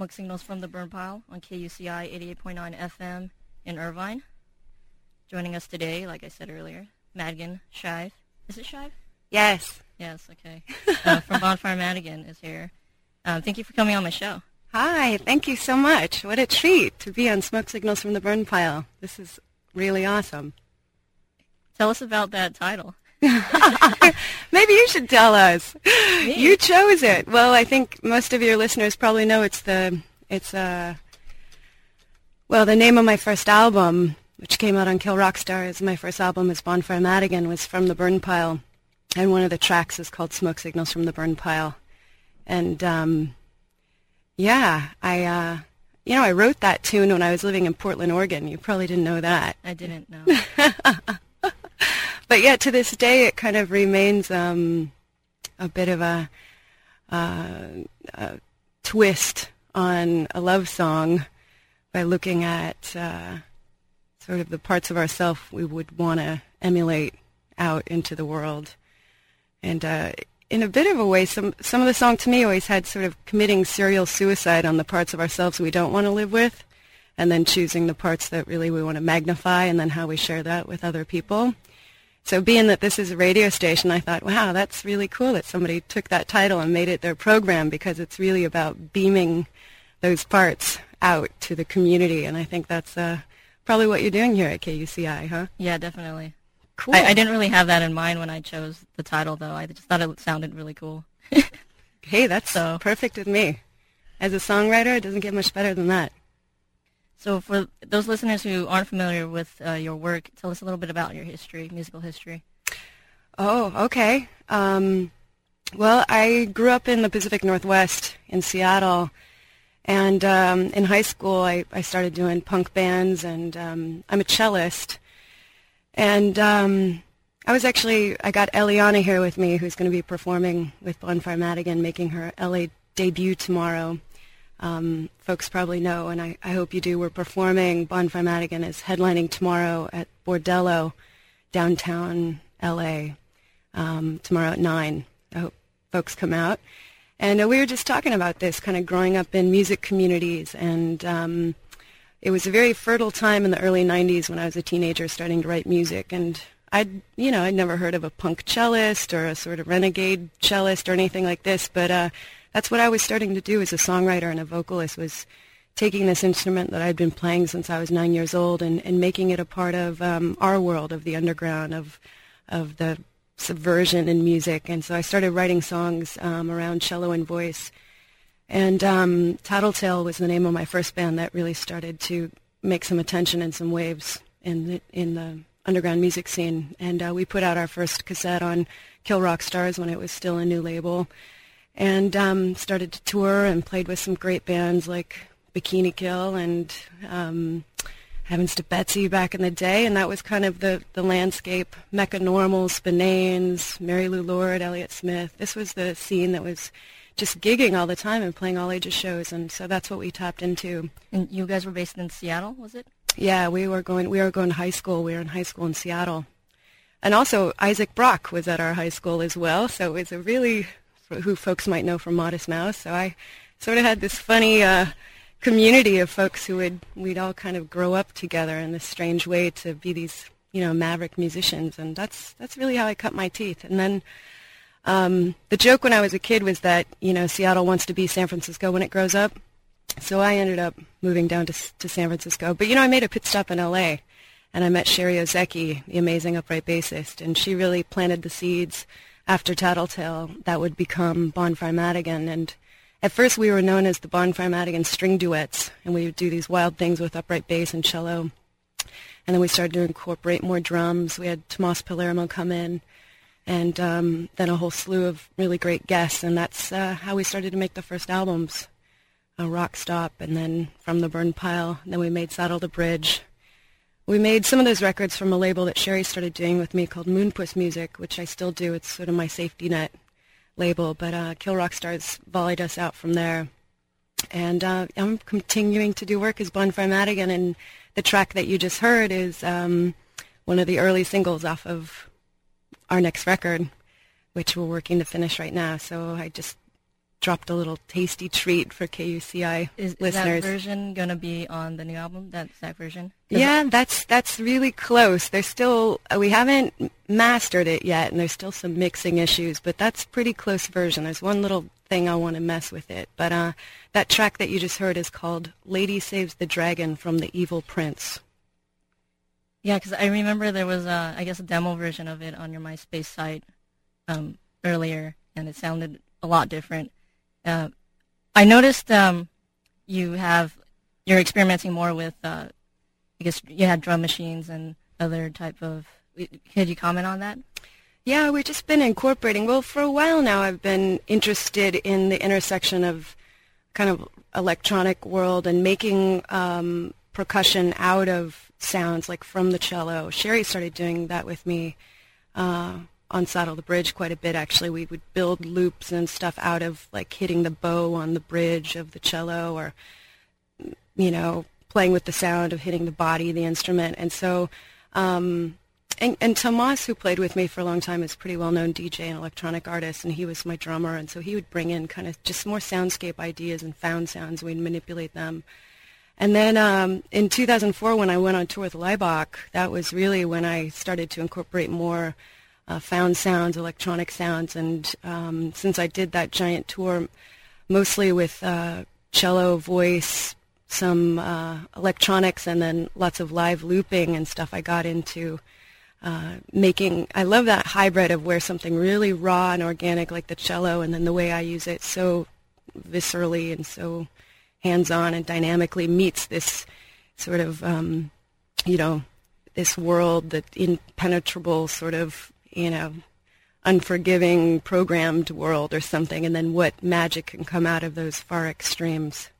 Smoke Signals from the Burn Pile on KUCI 88.9 FM in Irvine. Joining us today, like I said earlier, Madigan Shive. Is it Shive? Yes. Yes, okay. From Bonfire Madigan is here. Thank you for coming on my show. Hi, thank you so much. What a treat to be on Smoke Signals from the Burn Pile. This is really awesome. Tell us about that title. Maybe you should tell us. Me? You chose it. Well, I think most of your listeners probably know it's the name of my first album, which came out on Kill Rock Stars. My first album is Bonfire Madigan, was from the Burn Pile, and one of the tracks is called Smoke Signals from the Burn Pile. And I wrote that tune when I was living in Portland, Oregon. You probably didn't know that. I didn't know. But yet, to this day, it kind of remains a bit of a twist on a love song by looking at sort of the parts of ourselves we would want to emulate out into the world. And in a bit of a way, some of the song to me always had sort of committing serial suicide on the parts of ourselves we don't want to live with, and then choosing the parts that really we want to magnify, and then how we share that with other people. So being that this is a radio station, I thought, wow, that's really cool that somebody took that title and made it their program, because it's really about beaming those parts out to the community. And I think that's probably what you're doing here at KUCI, huh? Yeah, definitely. Cool. I didn't really have that in mind when I chose the title, though. I just thought it sounded really cool. Hey, that's so perfect with me. As a songwriter, it doesn't get much better than that. So for those listeners who aren't familiar with your work, tell us a little bit about your history, musical history. Oh, okay. Well, I grew up in the Pacific Northwest in Seattle, and in high school I started doing punk bands, and I'm a cellist. And I got Eliana here with me, who's going to be performing with Bonfire Madigan, making her LA debut tomorrow. Folks probably know, and I hope you do, we're performing. Bonfire Madigan is headlining tomorrow at Bordello, downtown LA, tomorrow at 9. I hope folks come out. And we were just talking about this, kind of growing up in music communities, and it was a very fertile time in the early 90s when I was a teenager starting to write music, and I'd never heard of a punk cellist or a sort of renegade cellist or anything like this, but that's what I was starting to do as a songwriter and a vocalist, was taking this instrument that I'd been playing since I was 9 years old and making it a part of our world, of the underground, of the subversion in music. And so I started writing songs around cello and voice. And Tattle Tale was the name of my first band that really started to make some attention and some waves in the underground music scene. And we put out our first cassette on Kill Rock Stars when it was still a new label. And started to tour and played with some great bands like Bikini Kill and Heavens to Betsy back in the day. And that was kind of the landscape. Mecca Normal, Spinanes, Mary Lou Lord, Elliot Smith. This was the scene that was just gigging all the time and playing all ages shows. And so that's what we tapped into. And you guys were based in Seattle, was it? Yeah, we were going to high school. We were in high school in Seattle. And also Isaac Brock was at our high school as well. So it was a really... who folks might know from Modest Mouse. So I sort of had this funny community of folks who we'd all kind of grow up together in this strange way to be these, maverick musicians. And that's really how I cut my teeth. And then the joke when I was a kid was that, Seattle wants to be San Francisco when it grows up. So I ended up moving down to San Francisco. But, I made a pit stop in L.A., and I met Sherry Ozecki, the amazing upright bassist, and she really planted the seeds after Tattle Tale that would become Bonfire Madigan. And at first we were known as the Bonfire Madigan string duets, and we would do these wild things with upright bass and cello. And then we started to incorporate more drums. We had Tomás Palermo come in, and then a whole slew of really great guests, and that's how we started to make the first albums, Rock Stop, and then From the Burn Pile, and then we made Saddle the Bridge. We made some of those records from a label that Sherry started doing with me called Moon Puss Music, which I still do. It's sort of my safety net label, but Kill Rock Stars volleyed us out from there. And I'm continuing to do work as Bonfire Madigan, and the track that you just heard is one of the early singles off of our next record, which we're working to finish right now. So I just dropped a little tasty treat for KUCI listeners. Is that version going to be on the new album, that version? Yeah, that's really close. There's still, we haven't mastered it yet, and there's still some mixing issues, but that's pretty close version. There's one little thing I want to mess with it, but that track that you just heard is called Lady Saves the Dragon from the Evil Prince. Yeah, because I remember there was, I guess, a demo version of it on your MySpace site earlier, and it sounded a lot different. I noticed you're experimenting more with, I guess you had drum machines and other type of, could you comment on that? Yeah, we've just been incorporating. Well, for a while now I've been interested in the intersection of kind of electronic world and making percussion out of sounds, like from the cello. Sherry started doing that with me on Saddle the Bridge quite a bit, actually. We would build loops and stuff out of, like, hitting the bow on the bridge of the cello or, you know, playing with the sound of hitting the body of the instrument. And so, and Tomás, who played with me for a long time, is a pretty well-known DJ and electronic artist, and he was my drummer, and so he would bring in kind of just more soundscape ideas and found sounds, and we'd manipulate them. And then in 2004, when I went on tour with Laibach, that was really when I started to incorporate more found sounds, electronic sounds, and since I did that giant tour mostly with cello, voice, some electronics, and then lots of live looping and stuff, I got into making, I love that hybrid of where something really raw and organic like the cello, and then the way I use it so viscerally and so hands-on and dynamically meets this sort of, you know, this world, that impenetrable sort of, you know, unforgiving, programmed world or something, and then what magic can come out of those far extremes.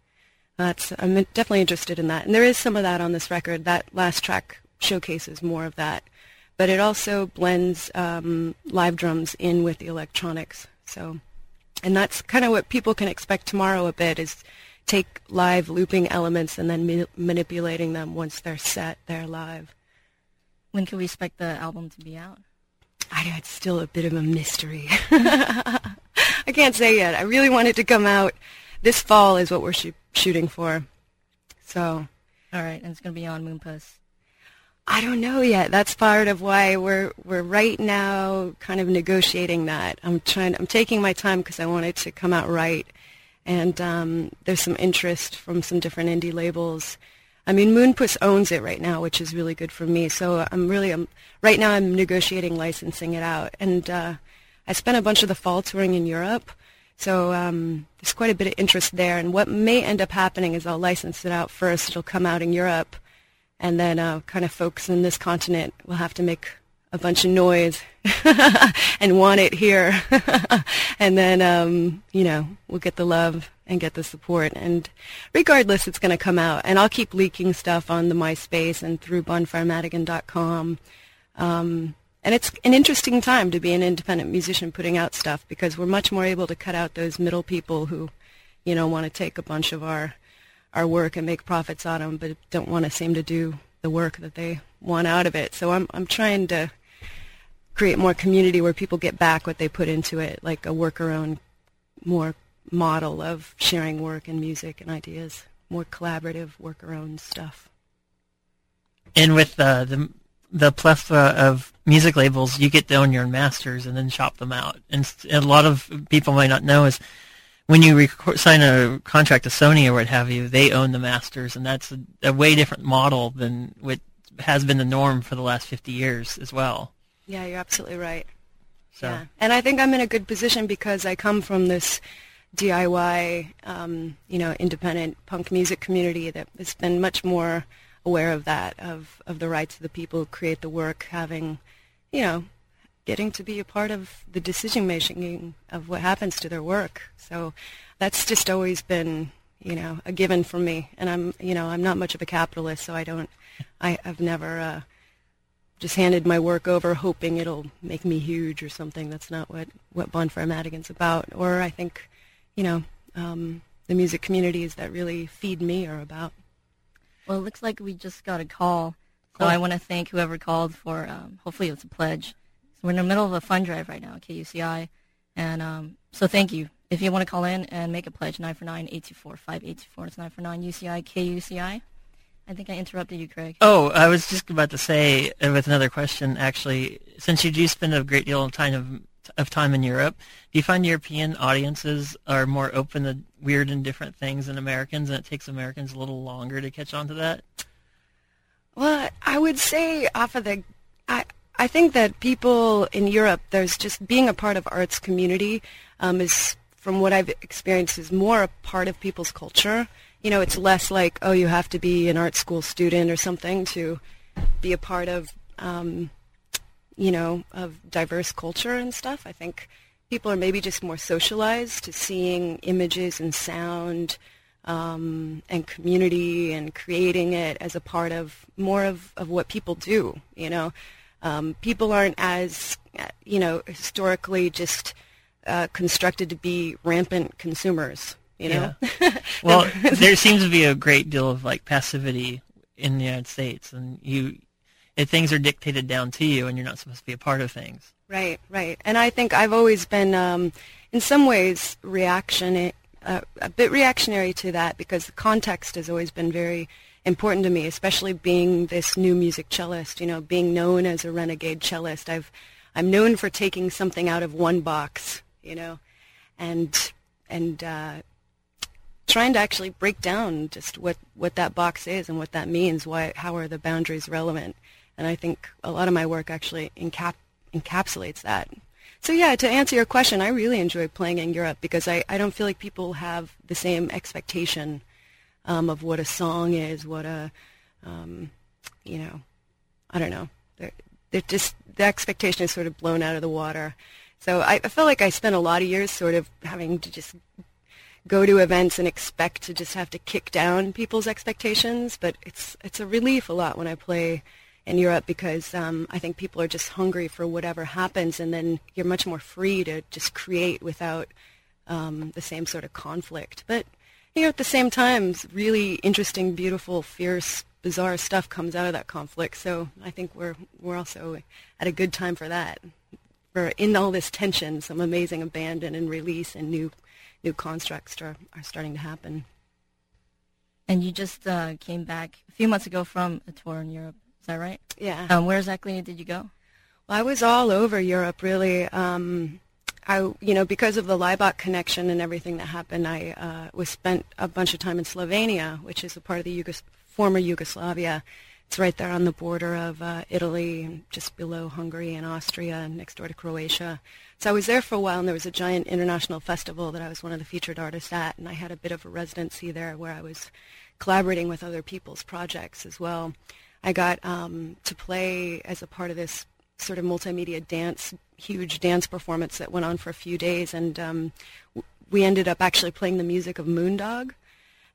I'm definitely interested in that. And there is some of that on this record. That last track showcases more of that. But it also blends live drums in with the electronics. So, and that's kind of what people can expect tomorrow a bit, is take live looping elements and then manipulating them once they're set, they're live. When can we expect the album to be out? It's still a bit of a mystery. I can't say yet. I really want it to come out this fall is what we're shooting for. So, all right, and it's going to be on Moon Puss. I don't know yet. That's part of why we're right now kind of negotiating that. I'm taking my time because I want it to come out right. And there's some interest from some different indie labels. I mean, Moon Puss owns it right now, which is really good for me. So right now I'm negotiating licensing it out. And I spent a bunch of the fall touring in Europe. So there's quite a bit of interest there. And what may end up happening is I'll license it out first. It'll come out in Europe. And then kind of folks in this continent will have to make a bunch of noise and want it here. And then, you know, we'll get the love and get the support. And regardless, it's going to come out. And I'll keep leaking stuff on the MySpace and through bonfiremadigan.com. And it's an interesting time to be an independent musician putting out stuff, because we're much more able to cut out those middle people who, you know, want to take a bunch of our work and make profits on them, but don't want to seem to do the work that they want out of it. So I'm trying to create more community where people get back what they put into it, like a worker-owned more model of sharing work and music and ideas, more collaborative worker-owned stuff. And with the plethora of music labels, you get to own your masters and then shop them out. And a lot of people might not know is when you sign a contract to Sony or what have you, they own the masters, and that's a way different model than what has been the norm for the last 50 years as well. Yeah, you're absolutely right. So. Yeah. And I think I'm in a good position because I come from this DIY, you know, independent punk music community that has been much more aware of that, of the rights of the people who create the work, having, you know, getting to be a part of the decision-making of what happens to their work. So that's just always been, you know, a given for me. And I'm, you know, I'm not much of a capitalist, so I've never just handed my work over hoping it'll make me huge or something. That's not what Bonfire Madigan's about. Or I think, you know, the music communities that really feed me are about. Well, it looks like we just got a call. So I want to thank whoever called for, hopefully it's a pledge. So we're in the middle of a fund drive right now at KUCI. And so thank you. If you want to call in and make a pledge, 949-824-5824. It's 949 UCI KUCI. I think I interrupted you, Craig. Oh, I was just about to say, with another question, actually, since you do spend a great deal of time in Europe, do you find European audiences are more open to weird and different things than Americans, and it takes Americans a little longer to catch on to that? Well, I would say I think that people in Europe, there's just being a part of arts community is, from what I've experienced, is more a part of people's culture. You know, it's less like, oh, you have to be an art school student or something to be a part of, you know, of diverse culture and stuff. I think people are maybe just more socialized to seeing images and sound and community and creating it as a part of more of what people do, you know. People aren't as, you know, historically just constructed to be rampant consumers. You know? Yeah. Well, there seems to be a great deal of like passivity in the United States, and things are dictated down to you, and you're not supposed to be a part of things. Right, right. And I think I've always been, in some ways, a bit reactionary to that, because the context has always been very important to me, especially being this new music cellist. You know, being known as a renegade cellist, I'm known for taking something out of one box. You know, and trying to actually break down just what that box is and what that means, how are the boundaries relevant. And I think a lot of my work actually encapsulates that. So yeah, to answer your question, I really enjoy playing in Europe because I don't feel like people have the same expectation of what a song is, what a, you know, I don't know. They're just, the expectation is sort of blown out of the water. So I felt like I spent a lot of years sort of having to just go to events and expect to just have to kick down people's expectations, but it's a relief a lot when I play in Europe because I think people are just hungry for whatever happens, and then you're much more free to just create without the same sort of conflict. But you know, at the same time, really interesting, beautiful, fierce, bizarre stuff comes out of that conflict. So I think we're also at a good time for that. We're in all this tension, some amazing abandon and release and new constructs are starting to happen. And you just came back a few months ago from a tour in Europe, is that right? Yeah. Where exactly did you go? Well, I was all over Europe, really. Because of the Laibach connection and everything that happened, I spent a bunch of time in Slovenia, which is a part of the former Yugoslavia. It's right there on the border of Italy, just below Hungary and Austria, next door to Croatia. So I was there for a while, and there was a giant international festival that I was one of the featured artists at, and I had a bit of a residency there where I was collaborating with other people's projects as well. I got to play as a part of this sort of multimedia dance, huge dance performance that went on for a few days, and we ended up actually playing the music of Moondog.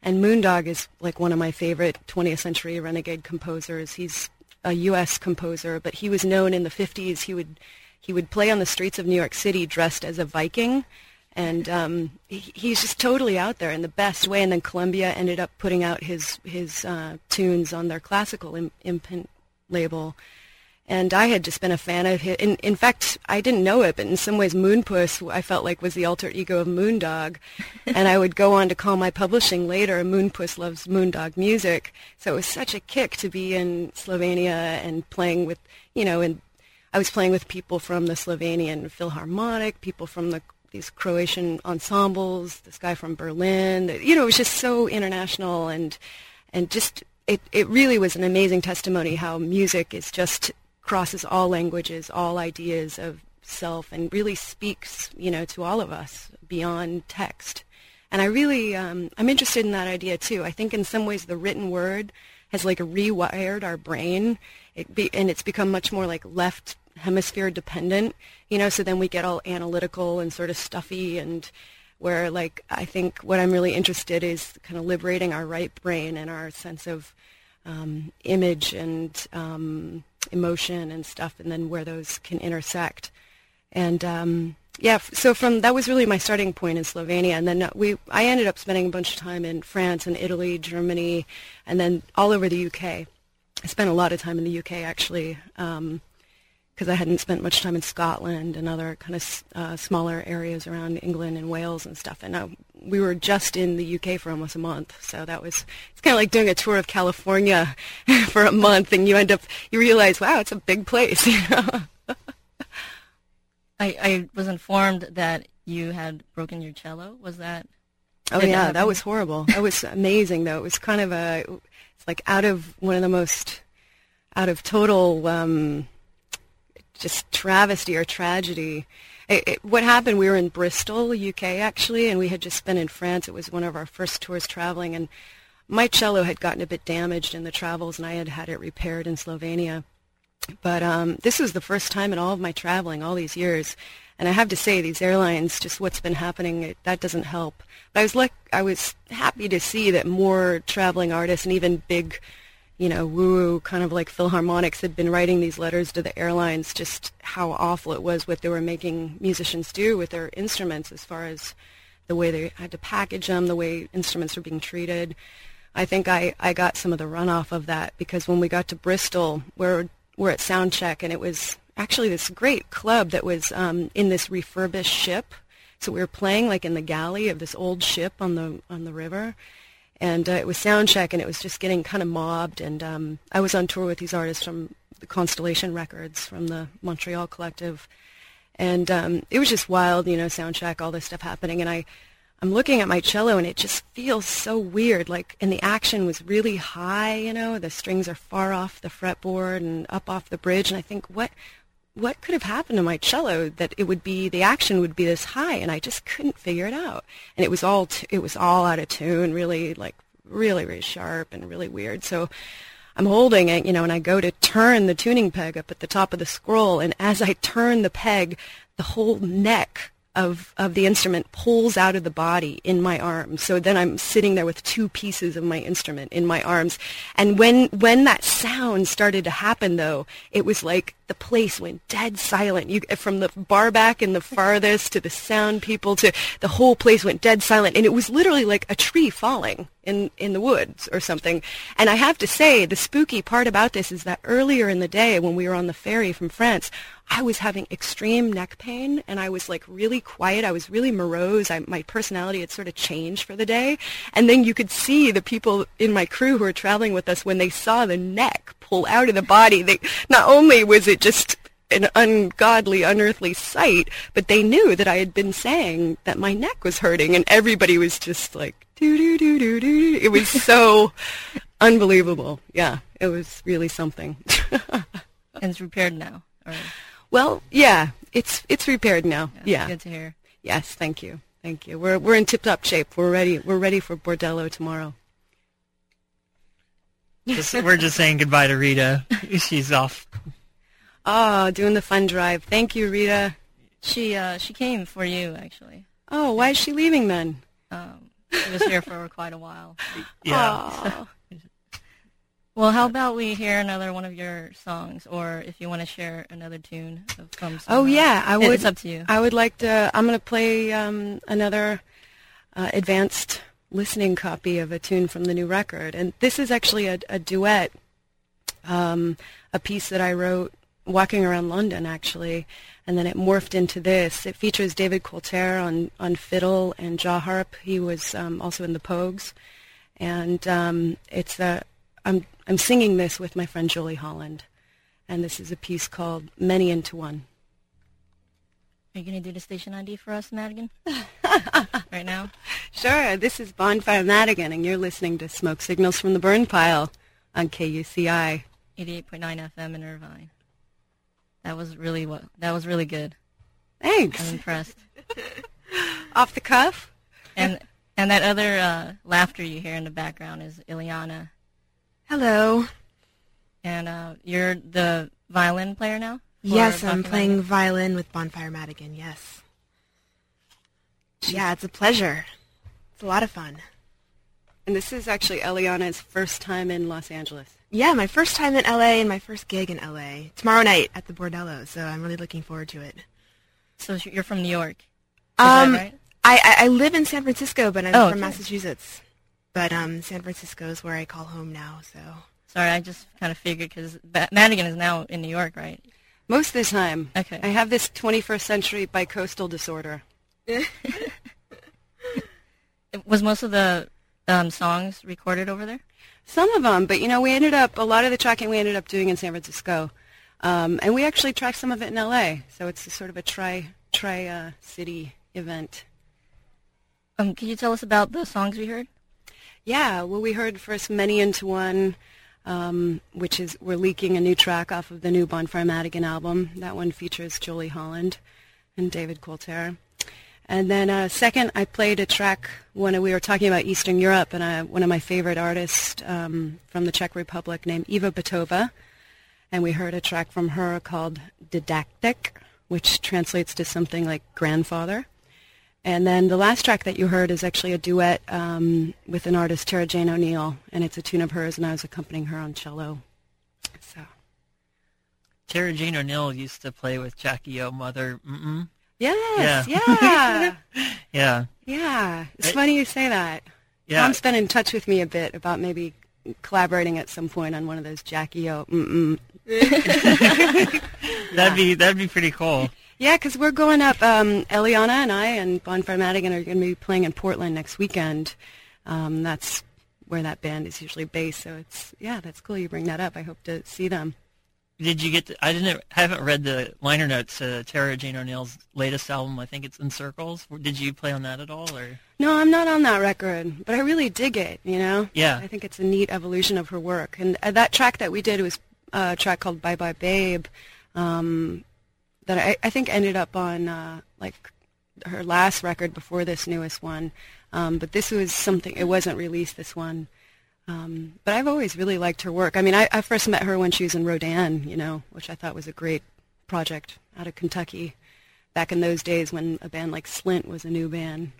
And Moondog is like one of my favorite 20th century renegade composers. He's a U.S. composer, but he was known in the 50s. He would play on the streets of New York City dressed as a Viking, and he's just totally out there in the best way. And then Columbia ended up putting out his tunes on their classical imprint label. And I had just been a fan of his. In fact, I didn't know it, but in some ways Moon Puss, I felt like, was the alter ego of Moondog. And I would go on to call my publishing later, Moon Puss Loves Moondog Music. So it was such a kick to be in Slovenia and playing with, you know, and I was playing with people from the Slovenian Philharmonic, people from these Croatian ensembles, this guy from Berlin. You know, it was just so international and just, it really was an amazing testimony how music is just crosses all languages, all ideas of self, and really speaks, you know, to all of us beyond text. And I really, I'm interested in that idea too. I think in some ways the written word has like rewired our brain, and it's become much more like left hemisphere dependent, you know, so then we get all analytical and sort of stuffy, and where like I think what I'm really interested is kind of liberating our right brain and our sense of image and emotion and stuff, and then where those can intersect. And that was really my starting point in Slovenia, and then I ended up spending a bunch of time in France and Italy, Germany, and then all over the UK. I spent a lot of time in the UK actually, because I hadn't spent much time in Scotland and other kind of smaller areas around England and Wales and stuff. And we were just in the UK for almost a month, so that was, it's kind of like doing a tour of California for a month, and you end up, you realize, wow, it's a big place. You know? I was informed that you had broken your cello. Was that? Oh yeah, that was horrible. That was amazing, though. It was kind of it's like out of one of the most, out of total. Just travesty or tragedy. What happened, we were in Bristol, UK, actually, and we had just been in France. It was one of our first tours traveling, and my cello had gotten a bit damaged in the travels, and I had had it repaired in Slovenia. But this was the first time in all of my traveling, all these years, and I have to say, these airlines, just what's been happening, that doesn't help. But I was happy to see that more traveling artists and even big, you know, woo-woo, kind of like Philharmonics had been writing these letters to the airlines, just how awful it was what they were making musicians do with their instruments as far as the way they had to package them, the way instruments were being treated. I think I got some of the runoff of that, because when we got to Bristol, we're at soundcheck, and it was actually this great club that was in this refurbished ship. So we were playing like in the galley of this old ship on the river. And it was soundcheck, and it was just getting kind of mobbed. And I was on tour with these artists from the Constellation Records, from the Montreal Collective. And it was just wild, you know, soundcheck, all this stuff happening. And I'm looking at my cello, and it just feels so weird. Like, and the action was really high, you know. The strings are far off the fretboard and up off the bridge. And I think, what could have happened to my cello that it would be, the action would be this high? And I just couldn't figure it out. And it was all out of tune, really, like, really, really sharp and really weird. So I'm holding it, you know, and I go to turn the tuning peg up at the top of the scroll. And as I turn the peg, the whole neck of the instrument pulls out of the body in my arms. So then I'm sitting there with two pieces of my instrument in my arms. And when that sound started to happen, though, it was like the place went dead silent. From the bar back in the farthest to the sound people, to the whole place went dead silent. And it was literally like a tree falling in the woods or something. And I have to say, the spooky part about this is that earlier in the day when we were on the ferry from France, I was having extreme neck pain, and I was like really quiet. I was really morose. My personality had sort of changed for the day. And then you could see the people in my crew who were traveling with us, when they saw the neck pull out of the body, they, not only was it just an ungodly, unearthly sight, but they knew that I had been saying that my neck was hurting, and everybody was just like, do, do, do, do, do. It was so unbelievable. Yeah, it was really something. And it's repaired now? Or... Well, yeah, it's repaired now. Yeah. Good to hear. Yes, thank you. Thank you. We're in tip-top shape. We're ready for Bordello tomorrow. We're just saying goodbye to Rita. She's off. Oh, doing the fun drive. Thank you, Rita. She came for you, actually. Oh, why is she leaving then? She was here for quite a while. Yeah. Oh. Well, how about we hear another one of your songs, or if you want to share another tune from somewhere. Oh, yeah. I would, it's up to you. I would like to, I'm going to play another advanced listening copy of a tune from the new record. And this is actually a duet, a piece that I wrote walking around London, actually, and then it morphed into this. It features David Coulter on fiddle and jaw harp. He was also in the Pogues, and it's a. I'm singing this with my friend Jolie Holland, and this is a piece called "Many Into One." Are you gonna do the station ID for us, Madigan? Right now? Sure. This is Bonfire Madigan, and you're listening to Smoke Signals from the Burn Pile on KUCI 88.9 FM in Irvine. That was really good. Thanks. I'm impressed. Off the cuff. And that other laughter you hear in the background is Ileana. Hello. And you're the violin player now? Yes, I'm playing violin with Bonfire Madigan. Yes. Yeah, it's a pleasure. It's a lot of fun. And this is actually Eliana's first time in Los Angeles. Yeah, my first time in L.A. and my first gig in L.A. tomorrow night at the Bordello, so I'm really looking forward to it. So you're from New York, is that right? I live in San Francisco, but I'm from Massachusetts. But San Francisco is where I call home now, so... Sorry, I just kind of figured, because Madigan is now in New York, right? Most of the time. Okay. I have this 21st century bicoastal disorder. Was most of the songs recorded over there? Some of them, but, you know, we ended up, a lot of the tracking we ended up doing in San Francisco. And we actually tracked some of it in L.A., so it's sort of a tri-city event. Can you tell us about the songs we heard? Yeah, well, we heard first Many Into One, which is, we're leaking a new track off of the new Bonfire Madigan album. That one features Julie Holland and David Coulter. And then second, I played a track when we were talking about Eastern Europe, and one of my favorite artists from the Czech Republic named Iva Bittová. And we heard a track from her called Didactic, which translates to something like grandfather. And then the last track that you heard is actually a duet with an artist, Tara Jane O'Neill, and it's a tune of hers, and I was accompanying her on cello. So, Tara Jane O'Neill used to play with Jackie O, Mother Mm-Mm. Yes, yeah. Yeah. It's funny you say that. Yeah. Tom's been in touch with me a bit about maybe collaborating at some point on one of those Jackie O Mm-mm. That'd be pretty cool. Yeah, because we're going up, Eliana and I and Bonfire Madigan are going to be playing in Portland next weekend. That's where that band is usually based, so it's, yeah, that's cool you bring that up. I hope to see them. Did you get? I haven't read the liner notes to Tara Jane O'Neill's latest album. I think it's In Circles. Did you play on that at all, or? No, I'm not on that record, but I really dig it. You know. Yeah. I think it's a neat evolution of her work, and that track that we did was a track called "Bye Bye Babe," that I think ended up on like her last record before this newest one. But this was something. It wasn't released. This one. But I've always really liked her work. I mean, I first met her when she was in Rodan, you know, which I thought was a great project out of Kentucky back in those days when a band like Slint was a new band.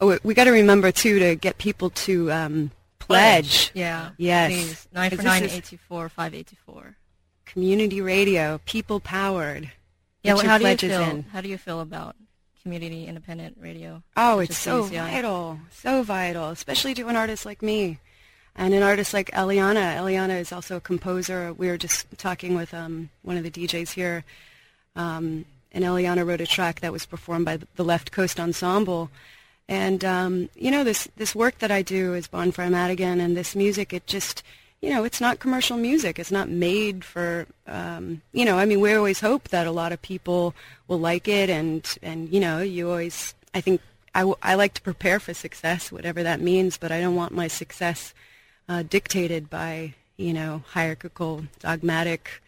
Oh, we got to remember, too, to get people to pledge. Yeah. Yes. 949-824-584. Community radio, people-powered. Yeah, well, how do you feel about community independent radio? Oh, it's so vital, especially to an artist like me and an artist like Eliana. Eliana is also a composer. We were just talking with one of the DJs here, and Eliana wrote a track that was performed by the Left Coast Ensemble. And, you know, this work that I do is Bonfire Madigan, and this music, it just... You know, it's not commercial music. It's not made for, you know, I mean, we always hope that a lot of people will like it. And you know, you always, I think, I like to prepare for success, whatever that means. But I don't want my success dictated by, you know, hierarchical, dogmatic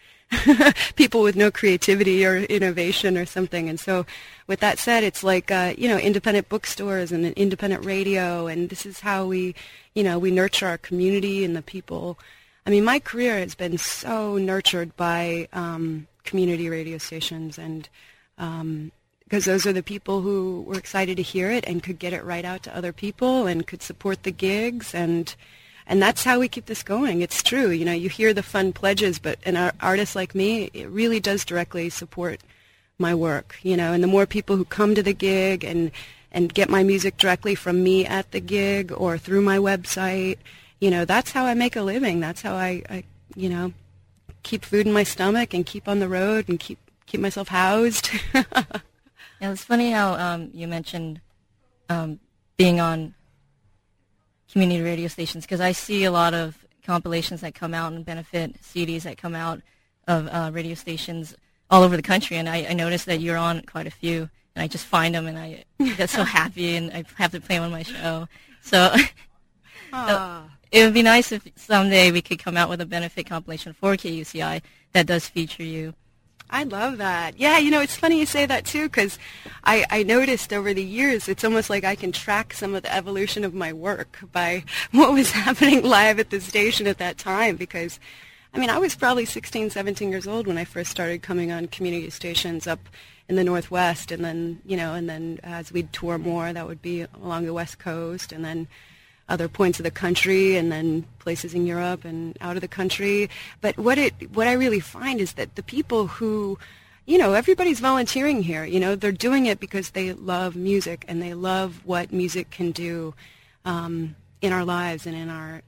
people with no creativity or innovation or something. And so with that said, it's like, you know, independent bookstores and independent radio, and this is how we, you know, we nurture our community and the people. I mean, my career has been so nurtured by community radio stations, and because those are the people who were excited to hear it and could get it right out to other people and could support the gigs, and that's how we keep this going. It's true. You know, you hear the fun pledges, but an artist like me, it really does directly support my work, you know. And the more people who come to the gig and get my music directly from me at the gig or through my website, you know, that's how I make a living. That's how I you know, keep food in my stomach and keep on the road and keep myself housed. Yeah, it's funny how you mentioned being on community radio stations, because I see a lot of compilations that come out and benefit CDs that come out of radio stations all over the country, and I noticed that you're on quite a few, and I just find them, and I get so happy, and I have to play them on my show. So it would be nice if someday we could come out with a benefit compilation for KUCI that does feature you. I love that. Yeah, you know, it's funny you say that, too, because I noticed over the years it's almost like I can track some of the evolution of my work by what was happening live at the station at that time, because, I mean, I was probably 16, 17 years old when I first started coming on community stations up in the Northwest, and then, you know, and then as we'd tour more, that would be along the West Coast, and then other points of the country, and then places in Europe and out of the country. But what I really find is that the people who, you know, everybody's volunteering here, you know, they're doing it because they love music and they love what music can do in our lives and in our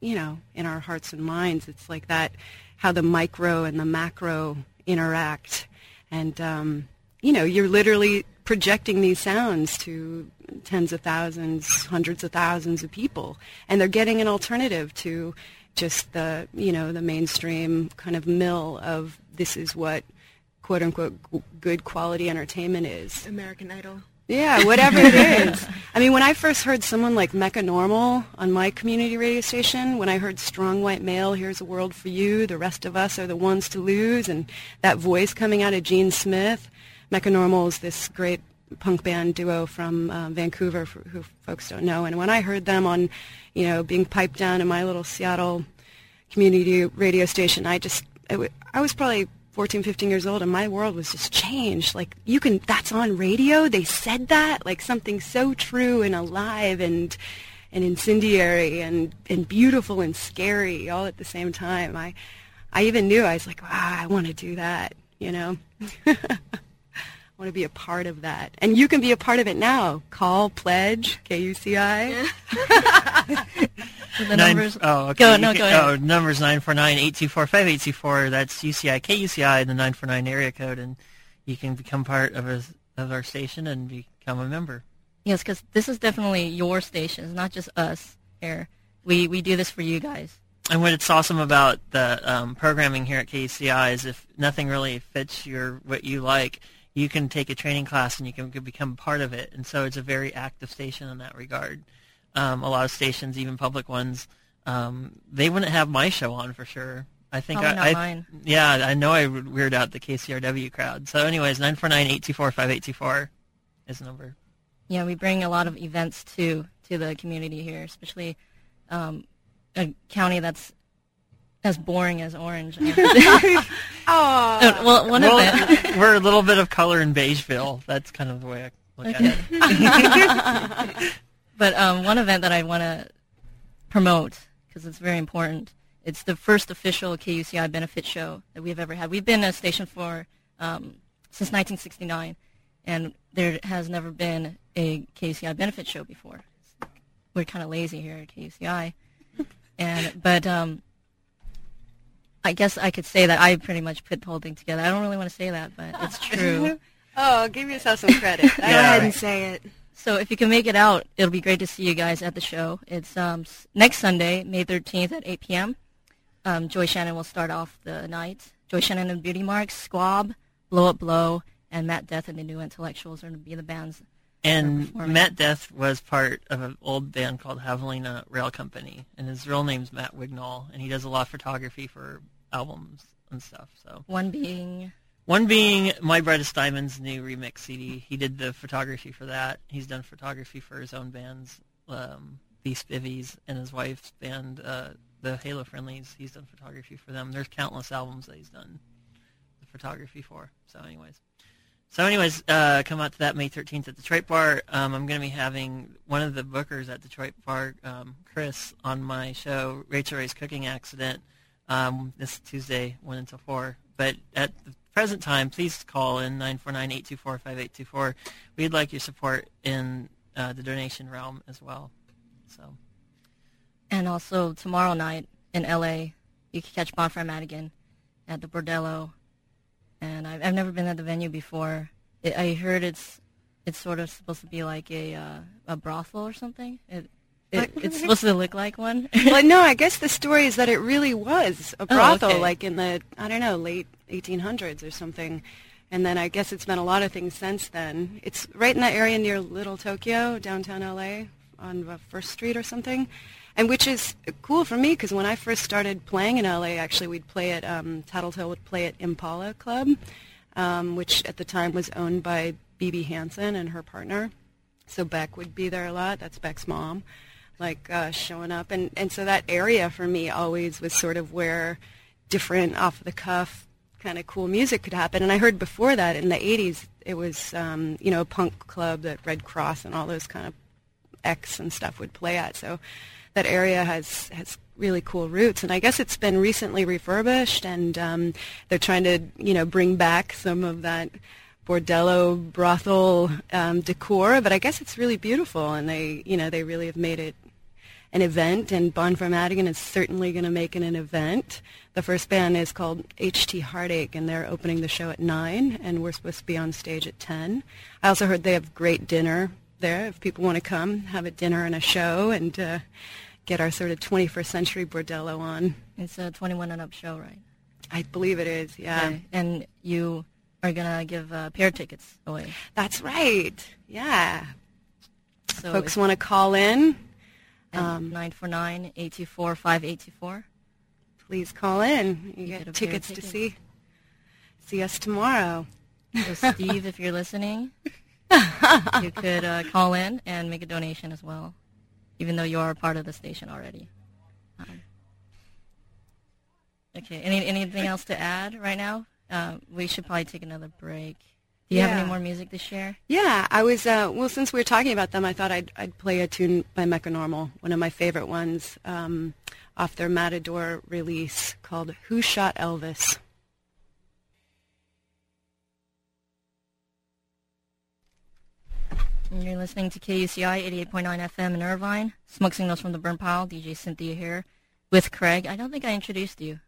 you know, in our hearts and minds. It's like that, how the micro and the macro interact. And, you know, you're literally projecting these sounds to tens of thousands, hundreds of thousands of people. And they're getting an alternative to just the, you know, the mainstream kind of mill of this is what, quote unquote, good quality entertainment is. American Idol. Yeah, whatever it is. I mean, when I first heard someone like Mecca Normal on my community radio station, when I heard Strong White Male, Here's a World for You, The Rest of Us Are the Ones to Lose, and that voice coming out of Gene Smith. Mecca Normal is this great punk band duo from Vancouver, who folks don't know. And when I heard them on, you know, being piped down in my little Seattle community radio station, I was probably 14, 15 years old, and my world was just changed. Like, that's on radio? They said that? Like, something so true and alive and incendiary and beautiful and scary all at the same time. I even knew, I was like, wow, I want to do that, you know? I want to be a part of that. And you can be a part of it now. Call, pledge, KUCI. The numbers. Go ahead. Oh, numbers 949-8245-824. That's UCI, KUCI, the 949 area code, and you can become part of our station and become a member. Yes, because this is definitely your station. It's not just us here. We do this for you guys. And what's awesome about the programming here at KUCI is if nothing really fits what you like, you can take a training class and you can become part of it. And so it's a very active station in that regard. A lot of stations, even public ones, they wouldn't have my show on for sure. I think Probably not mine. Yeah, I know I would weird out the KCRW crowd. So anyways, 949-824-5824 is the number. Yeah, we bring a lot of events to the community here, especially a county that's as boring as orange. We're a little bit of color in Beigeville. That's kind of the way I look at it. But one event that I want to promote, because it's very important, it's the first official KUCI benefit show that we've ever had. We've been a station for since 1969, and there has never been a KUCI benefit show before. We're kind of lazy here at KUCI. But I guess I could say that I pretty much put the whole thing together. I don't really want to say that, but it's true. Oh, give yourself some credit. Go ahead and say it. So if you can make it out, it'll be great to see you guys at the show. It's next Sunday, May 13th at 8 p.m. Joy Shannon will start off the night. Joy Shannon and Beauty Marks, Squab, Blow Up Blow, and Matt Death and the New Intellectuals are going to be the bands. And Matt Death was part of an old band called Javelina Rail Company, and his real name's Matt Wignall, and he does a lot of photography for albums and stuff. So One being My Brightest Diamond's new remix CD. He did the photography for that. He's done photography for his own bands, The Spivies, and his wife's band, the Halo Friendlies. He's done photography for them. There's countless albums that he's done the photography for. So anyways, come out to that May 13th at Detroit Bar. I'm going to be having one of the bookers at Detroit Bar, Chris, on my show, Rachel Ray's Cooking Accident, this Tuesday, 1 until 4. But at the present time, please call in 949-824-5824. We'd like your support in the donation realm as well. So, and also tomorrow night in LA, you can catch Bonfire Madigan at the Bordello. And I've never been at the venue before. I heard it's sort of supposed to be like a brothel or something. It's supposed to look like one. Well, no, I guess the story is that it really was a brothel, like in the late 1800s or something, and then I guess it's been a lot of things since then. It's right in that area near Little Tokyo, downtown LA, on First Street or something, and which is cool for me because when I first started playing in LA, actually we'd play at Tattle Tale would play at Impala Club, which at the time was owned by BB Hansen and her partner, so Beck would be there a lot. That's Beck's mom, showing up, and so that area for me always was sort of where different off the cuff kind of cool music could happen. And I heard before that in the 80s it was a punk club that Red Cross and all those kind of X and stuff would play at. So that area has really cool roots, and I guess it's been recently refurbished, and they're trying to bring back some of that Bordello brothel decor, but I guess it's really beautiful, and they really have made it an event, and Bonfire Madigan is certainly going to make it an event. The first band is called HT Heartache, and they're opening the show at 9, and we're supposed to be on stage at 10. I also heard they have great dinner there. If people want to come, have a dinner and a show, and get our sort of 21st century Bordello on. It's a 21 and up show, right? I believe it is, yeah. Okay. And you are going to give pair tickets away. That's right, yeah. So folks want to call in. 949-824-584. Please call in. You get tickets to see us tomorrow. So Steve, if you're listening, you could call in and make a donation as well, even though you are a part of the station already. Okay, anything else to add right now? We should probably take another break. Do you have any more music to share? Yeah, I was, well, since we were talking about them, I thought I'd play a tune by Mecca Normal, one of my favorite ones, off their Matador release called Who Shot Elvis? And you're listening to KUCI 88.9 FM in Irvine. Smoke Signals from the Burn Pile. DJ Cynthia here with Craig. I don't think I introduced you.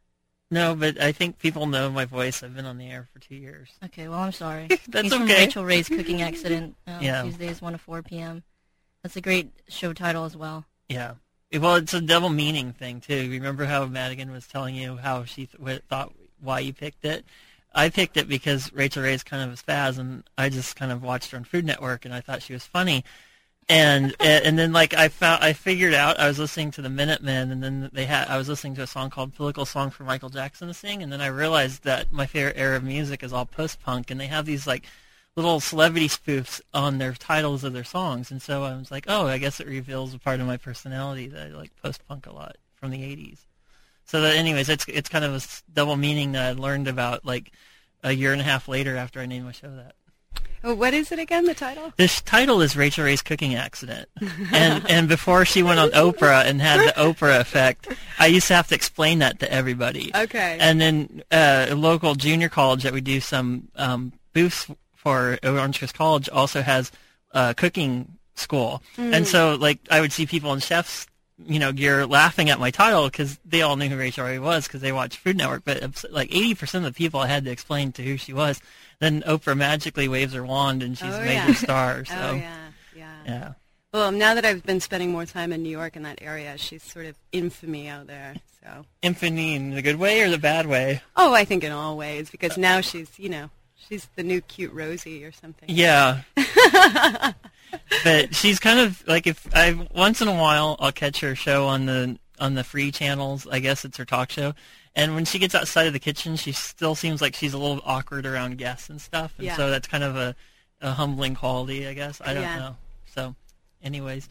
No, but I think people know my voice. I've been on the air for 2 years. Okay, well, I'm sorry. That's He's okay. From Rachel Ray's Cooking Accident, Tuesdays 1 to 4 p.m. That's a great show title as well. Yeah. Well, it's a double meaning thing, too. Remember how Madigan was telling you how she thought why you picked it? I picked it because Rachel Ray's kind of a spaz, and I just kind of watched her on Food Network, and I thought she was funny. And and then like I figured out I was listening to the Minutemen, and then I was listening to a song called "Political Song" for Michael Jackson to sing, and then I realized that my favorite era of music is all post-punk, and they have these like little celebrity spoofs on their titles of their songs, and so I was like, oh, I guess it reveals a part of my personality that I like post-punk a lot from the '80s. So that, anyways, it's kind of a double meaning that I learned about like a year and a half later after I named my show that. Oh, what is it again, the title? This title is Rachel Ray's Cooking Accident. And before she went on Oprah and had the Oprah effect, I used to have to explain that to everybody. Okay. And then a local junior college that we do some booths for, Orange Coast College, also has cooking school. Mm. And so, like, I would see people in chefs, you know, gear laughing at my title because they all knew who Rachel Ray was because they watched Food Network. But, like, 80% of the people I had to explain to who she was. Then Oprah magically waves her wand, and she's a major star. So. Oh, yeah. Well, now that I've been spending more time in New York in that area, she's sort of infamy out there. So infamy in the good way or the bad way? Oh, I think in all ways, because now she's, you know, she's the new cute Rosie or something. Yeah. But she's kind of like once in a while I'll catch her show on the free channels. I guess it's her talk show. And when she gets outside of the kitchen, she still seems like she's a little awkward around guests and stuff. And so that's kind of a humbling quality, I guess. I don't know. So anyways,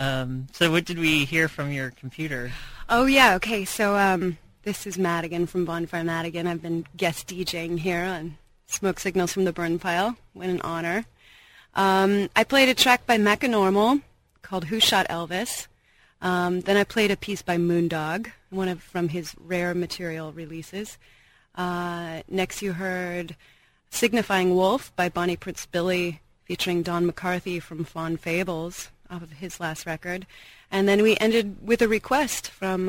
so what did we hear from your computer? Oh, yeah. Okay. So this is Madigan from Bonfire Madigan. I've been guest DJing here on Smoke Signals from the Burn Pile. What an honor. I played a track by Mecca Normal called Who Shot Elvis? Then I played a piece by Moondog, from his rare material releases. Next you heard Signifying Wolf by Bonnie Prince Billy featuring Don McCarthy from Fawn Fables off of his last record. And then we ended with a request from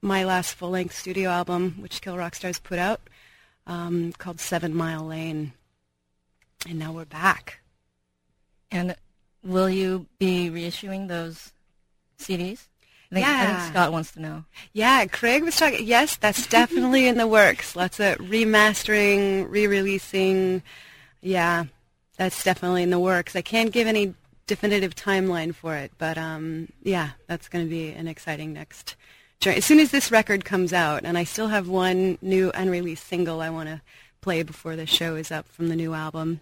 my last full-length studio album, which Kill Rock Stars put out, called 7 Mile Lane. And now we're back. And will you be reissuing those CDs? I think Scott wants to know. Yeah, Craig was talking. Yes, that's definitely in the works. Lots of remastering, re-releasing. Yeah, that's definitely in the works. I can't give any definitive timeline for it, but that's going to be an exciting next journey. As soon as this record comes out, and I still have one new unreleased single I want to play before the show is up from the new album,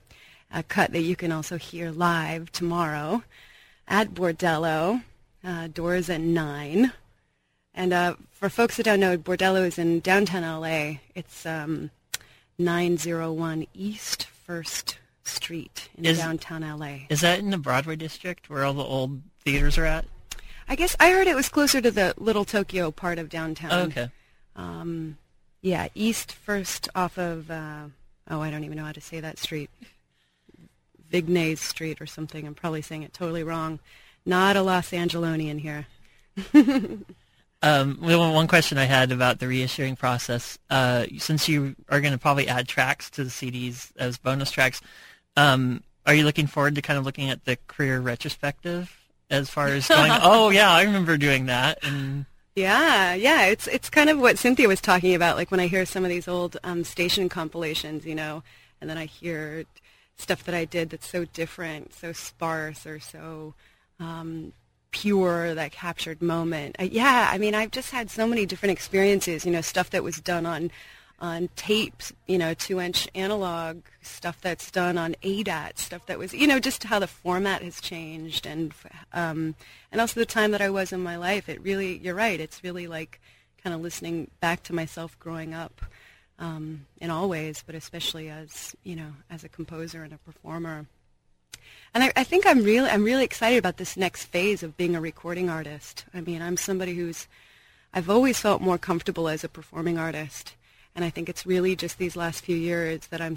a cut that you can also hear live tomorrow at Bordello. Doors at 9. And for folks that don't know, Bordello is in downtown L.A. It's 901 East 1st Street in downtown L.A. Is that in the Broadway district where all the old theaters are at? I guess I heard it was closer to the Little Tokyo part of downtown. Oh, okay. East 1st off of, I don't even know how to say that street. Vignes Street or something. I'm probably saying it totally wrong. Not a Los Angelonian here. One question I had about the reissuing process, since you are going to probably add tracks to the CDs as bonus tracks, are you looking forward to kind of looking at the career retrospective as far as going, oh, yeah, I remember doing that? And Yeah, it's kind of what Cynthia was talking about, like when I hear some of these old station compilations, you know, and then I hear stuff that I did that's so different, so sparse or so pure, that captured moment. I've just had so many different experiences, you know, stuff that was done on tapes, you know, 2-inch analog, stuff that's done on ADAT, stuff that was, you know, just how the format has changed, and also the time that I was in my life. It really, you're right, it's really like kind of listening back to myself growing up in all ways, but especially as, you know, as a composer and a performer. And I think I'm really excited about this next phase of being a recording artist. I mean, I'm somebody I've always felt more comfortable as a performing artist. And I think it's really just these last few years that I'm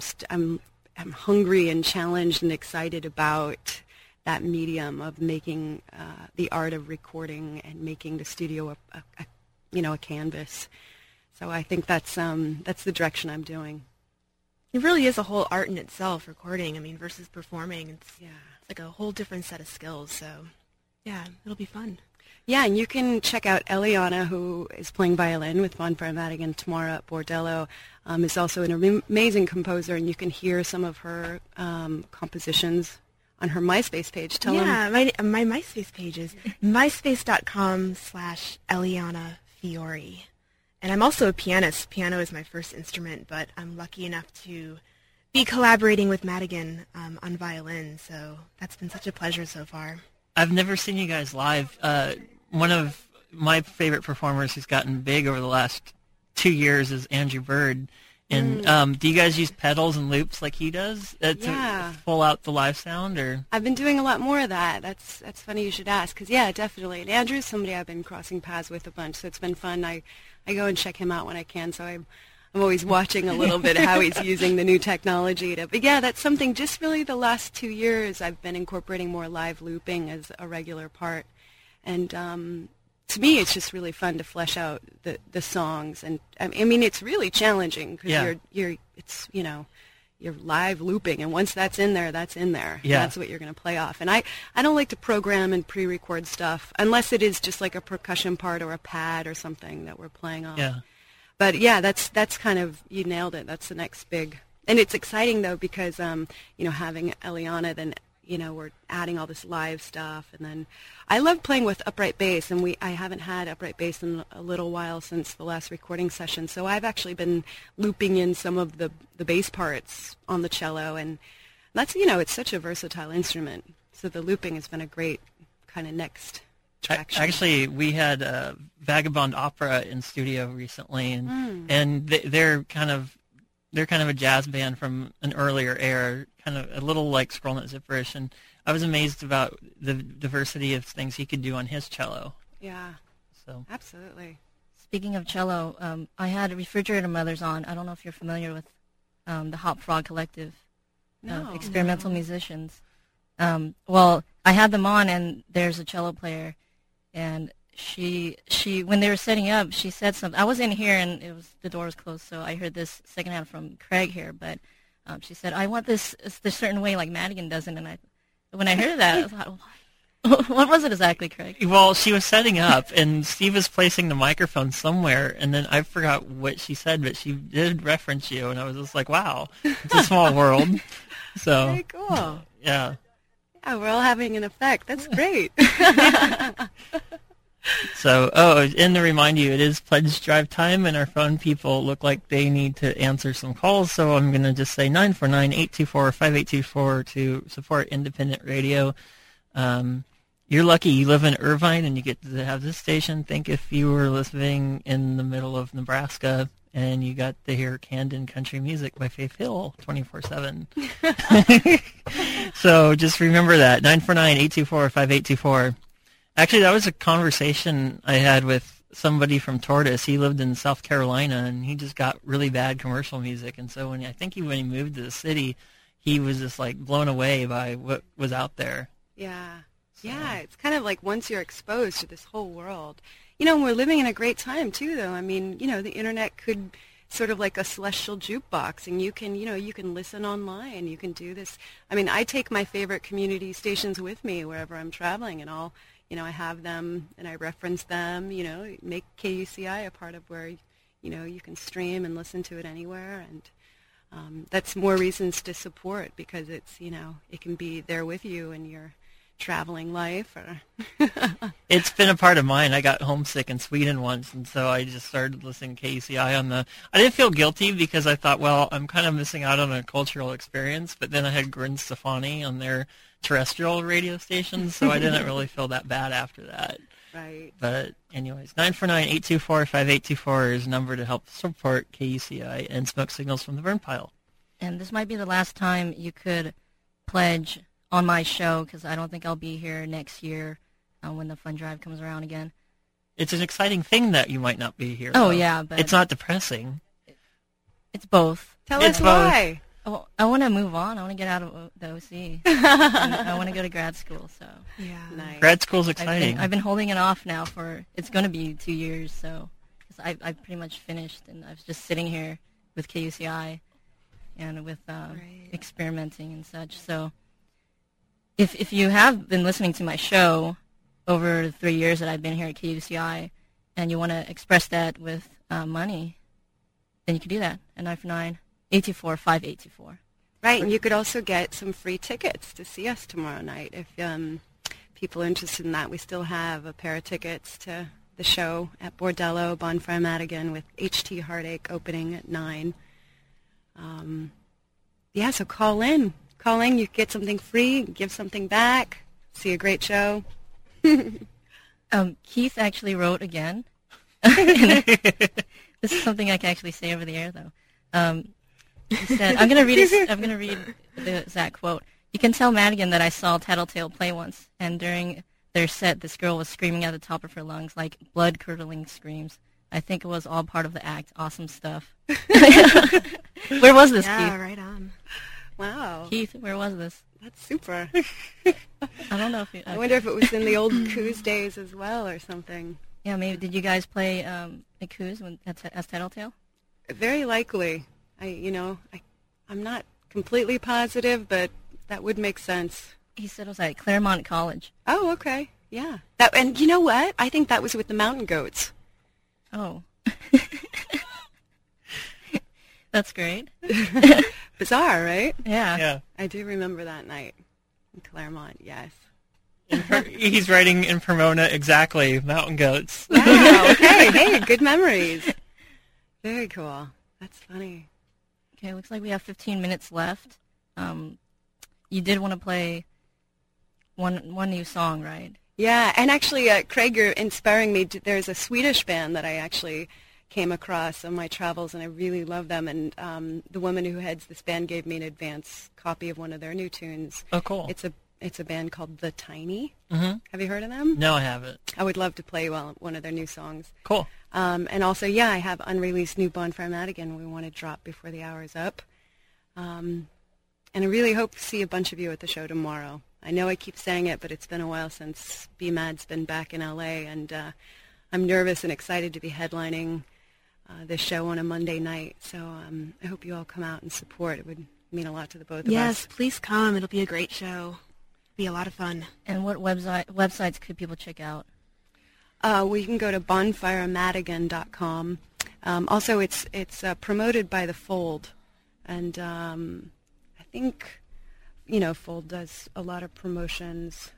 hungry and challenged and excited about that medium of making the art of recording and making the studio a canvas. So I think that's the direction I'm doing. It really is a whole art in itself, recording. I mean, versus performing, it's like a whole different set of skills. So yeah, it'll be fun. Yeah, and you can check out Eliana, who is playing violin with Bonfire Madigan tomorrow at Bordello, is also an amazing composer, and you can hear some of her compositions on her MySpace page. Tell them. Yeah, my MySpace page is myspace.com/ElianaFiore. And I'm also a pianist. Piano is my first instrument, but I'm lucky enough to be collaborating with Madigan on violin, so that's been such a pleasure so far. I've never seen you guys live. One of my favorite performers who's gotten big over the last 2 years is Andrew Bird. And do you guys use pedals and loops like he does to pull out the live sound? Or I've been doing a lot more of that. That's funny you should ask, because, yeah, definitely. And Andrew's somebody I've been crossing paths with a bunch, so it's been fun. I go and check him out when I can, so I'm always watching a little bit how he's using the new technology. But yeah, that's something just really the last 2 years I've been incorporating more live looping as a regular part. And to me, it's just really fun to flesh out the songs. And I mean, it's really challenging because you're live looping. And once that's in there, that's in there. Yeah. That's what you're going to play off. And I don't like to program and pre-record stuff unless it is just like a percussion part or a pad or something that we're playing off. Yeah. But yeah, that's kind of, you nailed it. That's the next big, and it's exciting though because having Eliana, then we're adding all this live stuff, and then I love playing with upright bass, and I haven't had upright bass in a little while since the last recording session, so I've actually been looping in some of the bass parts on the cello, and that's it's such a versatile instrument. So the looping has been a great kind of next. Actually, we had Vagabond Opera in studio recently, and they're kind of a jazz band from an earlier era, kind of a little like Skrulnut Zipperish, and I was amazed about the diversity of things he could do on his cello. Yeah, so absolutely. Speaking of cello, I had Refrigerator Mothers on. I don't know if you're familiar with the Hop Frog Collective, experimental musicians. Well, I had them on, and there's a cello player, and she when they were setting up, she said something. I was in here, and it was the door was closed, so I heard this secondhand from Craig here. But she said, "I want this a certain way, like Madigan doesn't." And when I heard that, I was like, "What was it exactly, Craig?" Well, she was setting up, and Steve was placing the microphone somewhere, and then I forgot what she said, but she did reference you, and I was just like, "Wow, it's a small world." So very cool. Yeah. Yeah, we're all having an effect. That's great. So, and to remind you, it is Pledge Drive time, and our phone people look like they need to answer some calls, so I'm going to just say 949-824-5824 to support independent radio. You're lucky you live in Irvine, and you get to have this station. Think if you were living in the middle of Nebraska, and you got to hear Camden Country Music by Faith Hill 24/7. So just remember that, 949-824-5824. Actually, that was a conversation I had with somebody from Tortoise. He lived in South Carolina, and he just got really bad commercial music. And so when he moved to the city, he was just like blown away by what was out there. Yeah. So. Yeah, it's kind of like once you're exposed to this whole world. You know, we're living in a great time, too, though. I mean, you know, the Internet could sort of like a celestial jukebox, and you can, you know, you can listen online. You can do this. I mean, I take my favorite community stations with me wherever I'm traveling, and I'll, you know, I have them, and I reference them, you know, make KUCI a part of where, you know, you can stream and listen to it anywhere, and that's more reasons to support because it's, you know, it can be there with you in your traveling life. Or it's been a part of mine. I got homesick in Sweden once, and so I just started listening to KUCI on the... I didn't feel guilty because I thought, well, I'm kind of missing out on a cultural experience, but then I had Gwen Stefani on their terrestrial radio station, so I didn't really feel that bad after that. Right. But anyways, 949-824-5824 is a number to help support KUCI and Smoke Signals from the Burn Pile. And this might be the last time you could pledge on my show because I don't think I'll be here next year when the fund drive comes around again. It's an exciting thing that you might not be here. Oh, though. Yeah. But it's not depressing. It's both. Tell us why. Oh, I want to move on. I want to get out of the OC. I want to go to grad school. So yeah, nice. Grad school's exciting. I've been holding it off now for, it's going to be 2 years. So I've pretty much finished, and I was just sitting here with KUCI and with experimenting and such. So if you have been listening to my show over the 3 years that I've been here at KUCI, and you want to express that with money, then you can do that at 949-824-5824. Right, and you could also get some free tickets to see us tomorrow night if people are interested in that. We still have a pair of tickets to the show at Bordello, Bonfire Madigan, with HT Heartache opening at 9. Yeah, so call in. Call in, you get something free, give something back, see a great show. Keith actually wrote again. This is something I can actually say over the air, though. He said, I'm going to read the exact quote. "You can tell Madigan that I saw Tattle Tale play once, and during their set, this girl was screaming at the top of her lungs, like blood-curdling screams. I think it was all part of the act. Awesome stuff." Where was this, Keith? Yeah, right on. Wow. Keith, where was this? That's super. I don't know if you... I wonder if it was in the old Coos days as well or something. Yeah, maybe. Did you guys play the Coos as Tattle Tale? Very likely. I'm not completely positive, but that would make sense. He said it was at Claremont College. Oh, okay. Yeah. That, and you know what? I think that was with the Mountain Goats. Oh. That's great. Bizarre, right? Yeah. I do remember that night in Claremont, yes. He's writing in Pomona, exactly, Mountain Goats. Wow. Okay. Hey, good memories. Very cool. That's funny. Okay, looks like we have 15 minutes left. You did want to play one new song, right? Yeah, and actually, Craig, you're inspiring me. There's a Swedish band that I actually came across on my travels, and I really love them. And the woman who heads this band gave me an advance copy of one of their new tunes. Oh, cool. It's a band called The Tiny. Mm-hmm. Have you heard of them? No, I haven't. I would love to play one of their new songs. Cool. And also, yeah, I have unreleased new Bonfire Madigan we want to drop before the hour's up. And I really hope to see a bunch of you at the show tomorrow. I know I keep saying it, but it's been a while since B-Mad's been back in L.A., and I'm nervous and excited to be headlining this show on a Monday night. So I hope you all come out and support. It would mean a lot to the both of us. Yes, please come. It'll be a great show. Be a lot of fun. And what websites could people check out? We can go to bonfiremadigan.com. Also, it's promoted by The Fold, and I think Fold does a lot of promotions.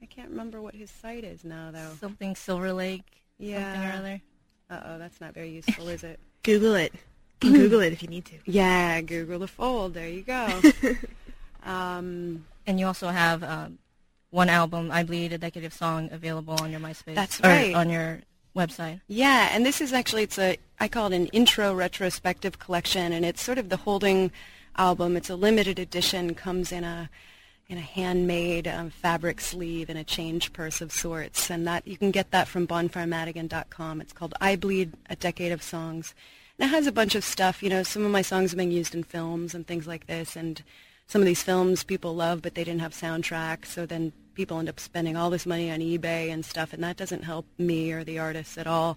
I can't remember what his site is now, though. Something Silver Lake. Yeah. Something or other. Uh-oh, that's not very useful, is it? Google it. Google it if you need to. Yeah, Google The Fold. There you go. And you also have one album, I Bleed, a Decade of Song, available on your MySpace. That's right. Or on your website. Yeah, and this is actually, I call it an intro retrospective collection, and it's sort of the holding album. It's a limited edition, comes in a handmade fabric sleeve and a change purse of sorts, and that you can get that from bonfiremadigan.com. It's called I Bleed, a Decade of Songs. And it has a bunch of stuff, some of my songs have been used in films and things like this, and some of these films people love, but they didn't have soundtracks, so then people end up spending all this money on eBay and stuff, and that doesn't help me or the artists at all.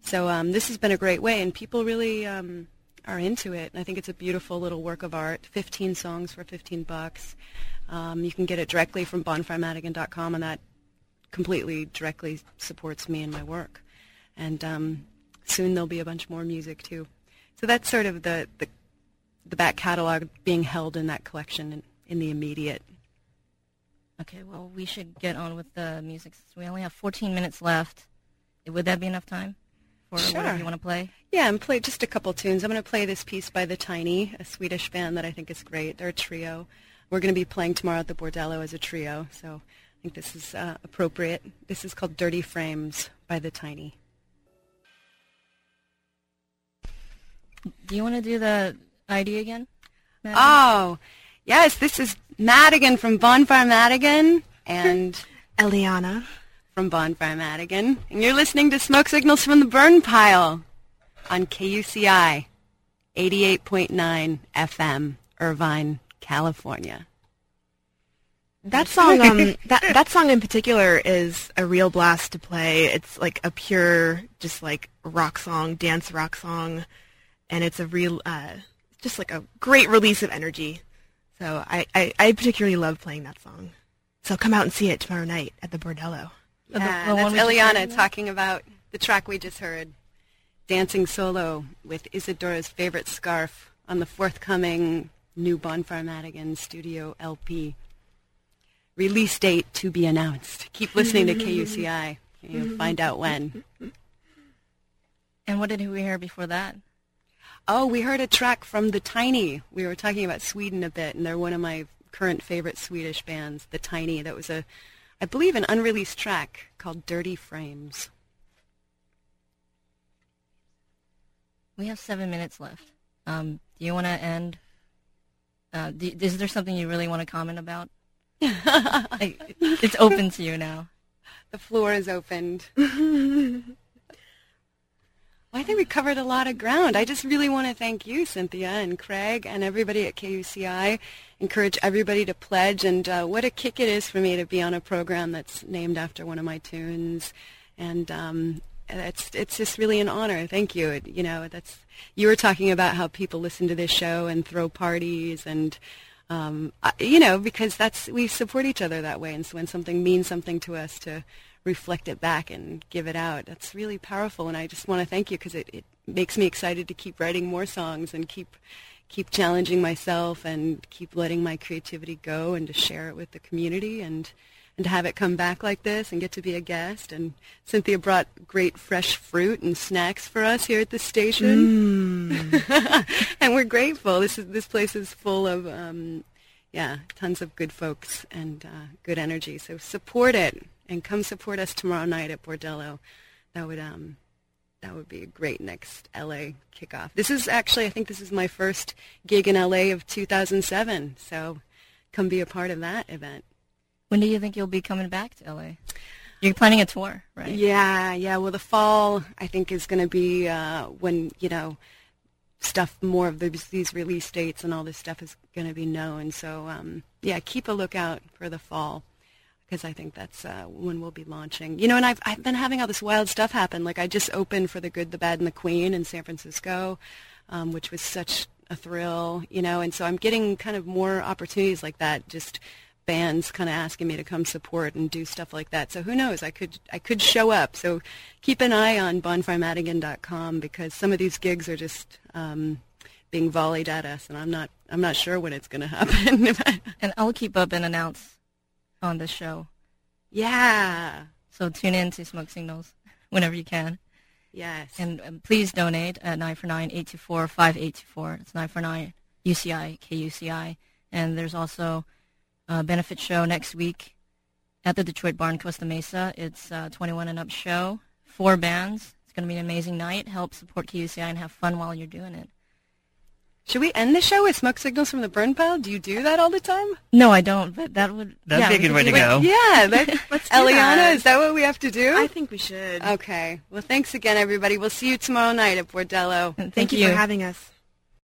So this has been a great way, and people really are into it. And I think it's a beautiful little work of art, 15 songs for $15. You can get it directly from bonfiremadigan.com, and that completely directly supports me and my work. And soon there'll be a bunch more music, too. So that's sort of the back catalog being held in that collection in the immediate. Okay, well, we should get on with the music. We only have 14 minutes left. Would that be enough time for whatever you want to play? Yeah, and play just a couple tunes. I'm going to play this piece by The Tiny, a Swedish band that I think is great. They're a trio. We're going to be playing tomorrow at the Bordello as a trio, so I think this is appropriate. This is called Dirty Frames by The Tiny. Do you want to do the idea again, Madigan? Oh, yes, this is Madigan from Bonfire Madigan and Eliana from Bonfire Madigan. And you're listening to Smoke Signals from the Burn Pile on KUCI 88.9 FM, Irvine, California. That song, that song in particular is a real blast to play. It's like a pure, just like rock song, dance rock song, and it's a real, just like a great release of energy. So I particularly love playing that song. So come out and see it tomorrow night at the Bordello. Yeah, that's Eliana talking about the track we just heard, dancing solo with Isadora's favorite scarf on the forthcoming new Bonfire Madigan Studio LP. Release date to be announced. Keep listening to KUCI. You'll find out when. And what did we hear before that? Oh, we heard a track from The Tiny. We were talking about Sweden a bit, and they're one of my current favorite Swedish bands, The Tiny. That was, I believe, an unreleased track called Dirty Frames. We have 7 minutes left. Do you want to end? Is there something you really want to comment about? It's open to you now. The floor is opened. Well, I think we covered a lot of ground. I just really want to thank you, Cynthia and Craig and everybody at KUCI. Encourage everybody to pledge, and what a kick it is for me to be on a program that's named after one of my tunes. And it's just really an honor. Thank you. You were talking about how people listen to this show and throw parties and because we support each other that way, and so when something means something to us, to reflect it back and give it out, that's really powerful. And I just want to thank you, because it makes me excited to keep writing more songs and keep challenging myself and keep letting my creativity go, and to share it with the community and to have it come back like this and get to be a guest. And Cynthia brought great fresh fruit and snacks for us here at the station. And we're grateful. This place is full of, tons of good folks and good energy. So support it, and come support us tomorrow night at Bordello. That would be a great next L.A. kickoff. This is actually, I think this is my first gig in L.A. of 2007. So come be a part of that event. When do you think you'll be coming back to LA? You're planning a tour, right? Yeah. Well, the fall, I think, is going to be when, stuff, more of these release dates and all this stuff is going to be known. So, keep a lookout for the fall, because I think that's when we'll be launching. And I've been having all this wild stuff happen. Like, I just opened for The Good, the Bad, and the Queen in San Francisco, which was such a thrill, And so I'm getting kind of more opportunities like that, just bands kind of asking me to come support and do stuff like that. So who knows? I could show up. So keep an eye on bonfiremadigan.com, because some of these gigs are just being volleyed at us, and I'm not sure when it's going to happen. And I'll keep up and announce on the show. Yeah. So tune in to Smoke Signals whenever you can. Yes. And please donate at 949-824-5824. It's 949 UCI KUCI, and there's also benefit show next week at the Detroit Bar in Costa Mesa. It's 21 and up show, 4 bands. It's going to be an amazing night. Help support KUCI and have fun while you're doing it. Should we end the show with Smoke Signals from the Burn Pile? Do you do that all the time? No, I don't, but that would... That'd be a good way to go. Yeah, let's do Eliana, that. Is that what we have to do? I think we should. Okay. Well, thanks again, everybody. We'll see you tomorrow night at Bordello. And thank you for having us.